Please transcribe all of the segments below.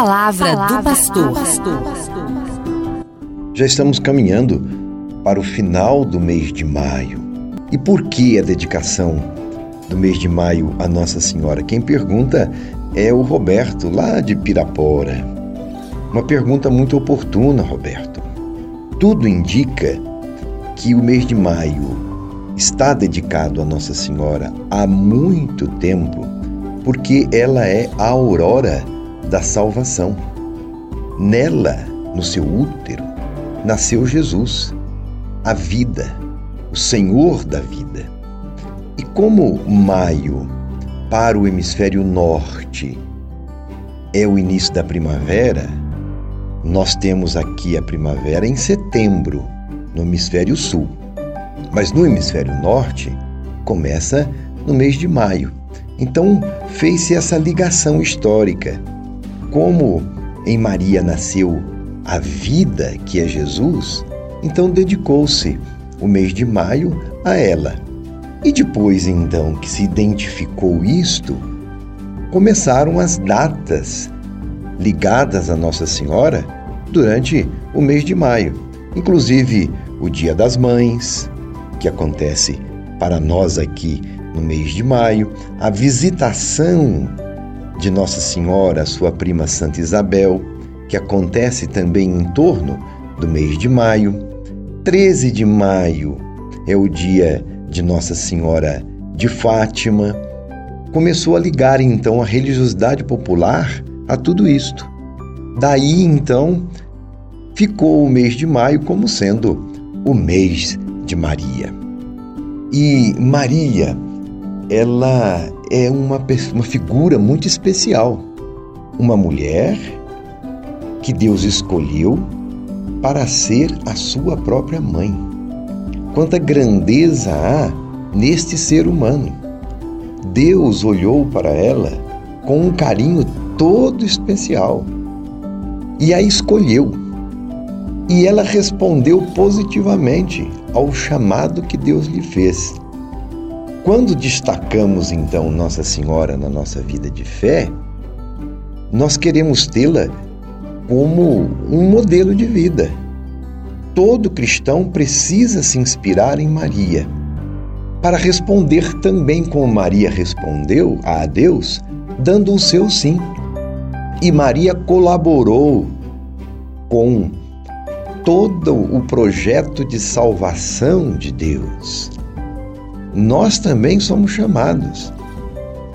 Palavra do Pastor. Já estamos caminhando para o final do mês de maio. E por que a dedicação do mês de maio à Nossa Senhora? Quem pergunta é o Roberto, lá de Pirapora. Uma pergunta muito oportuna, Roberto. Tudo indica que o mês de maio está dedicado a Nossa Senhora há muito tempo, porque ela é a aurora da salvação. Nela, no seu útero, nasceu Jesus, a vida, o Senhor da vida. E como maio, para o hemisfério norte, é o início da primavera, nós temos aqui a primavera em setembro, no hemisfério sul. Mas no hemisfério norte, começa no mês de maio. Então, fez-se essa ligação histórica. Como em Maria nasceu a vida, que é Jesus, então dedicou-se o mês de maio a ela. E depois, então, que se identificou isto, começaram as datas ligadas a Nossa Senhora durante o mês de maio. Inclusive, o Dia das Mães, que acontece para nós aqui no mês de maio, a visitação de Nossa Senhora, sua prima Santa Isabel, que acontece também em torno do mês de maio. 13 de maio é o dia de Nossa Senhora de Fátima. Começou a ligar, então, a religiosidade popular a tudo isto. Daí, então, ficou o mês de maio como sendo o mês de Maria. E Maria, ela é uma figura muito especial, uma mulher que Deus escolheu para ser a sua própria mãe. Quanta grandeza há neste ser humano! Deus olhou para ela com um carinho todo especial e a escolheu. E ela respondeu positivamente ao chamado que Deus lhe fez. Quando destacamos, então, Nossa Senhora na nossa vida de fé, nós queremos tê-la como um modelo de vida. Todo cristão precisa se inspirar em Maria para responder também como Maria respondeu a Deus, dando o seu sim. E Maria colaborou com todo o projeto de salvação de Deus. Nós também somos chamados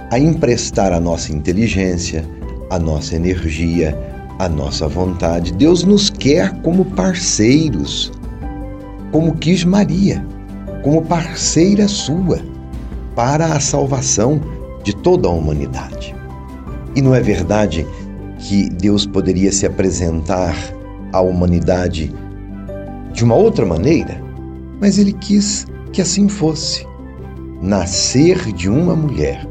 a emprestar a nossa inteligência, a nossa energia, a nossa vontade. Deus nos quer como parceiros, como quis Maria, como parceira sua para a salvação de toda a humanidade. E não é verdade que Deus poderia se apresentar à humanidade de uma outra maneira, mas ele quis que assim fosse. Nascer de uma mulher,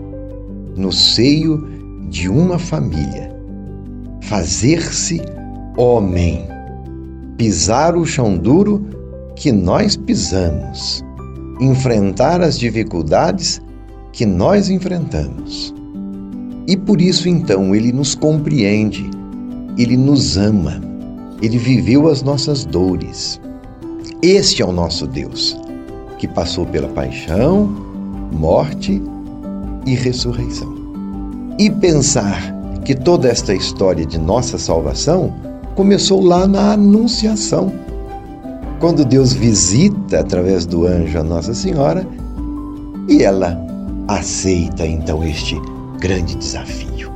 no seio de uma família, fazer-se homem, pisar o chão duro que nós pisamos, enfrentar as dificuldades que nós enfrentamos. E por isso, então, ele nos compreende, ele nos ama, ele viveu as nossas dores. Este é o nosso Deus, que passou pela paixão, morte e ressurreição. E pensar que toda esta história de nossa salvação começou lá na Anunciação, quando Deus visita através do anjo a Nossa Senhora e ela aceita, então, este grande desafio.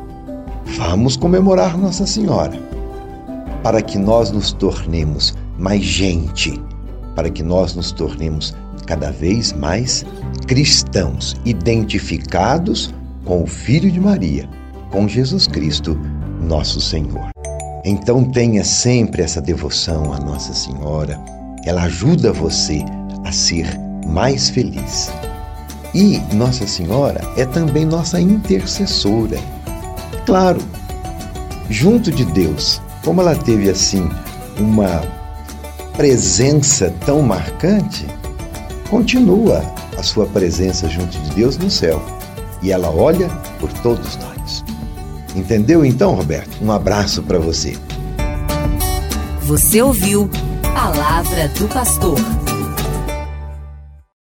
Vamos comemorar Nossa Senhora para que nós nos tornemos mais gente, para que nós nos tornemos cada vez mais cristãos, identificados com o Filho de Maria, com Jesus Cristo, nosso Senhor. Então tenha sempre essa devoção à Nossa Senhora. Ela ajuda você a ser mais feliz. E Nossa Senhora é também nossa intercessora. Claro, junto de Deus, como ela teve assim uma presença tão marcante, continua a sua presença junto de Deus no céu, e ela olha por todos nós. Entendeu então, Roberto? Um abraço para você. Você ouviu Palavra do Pastor.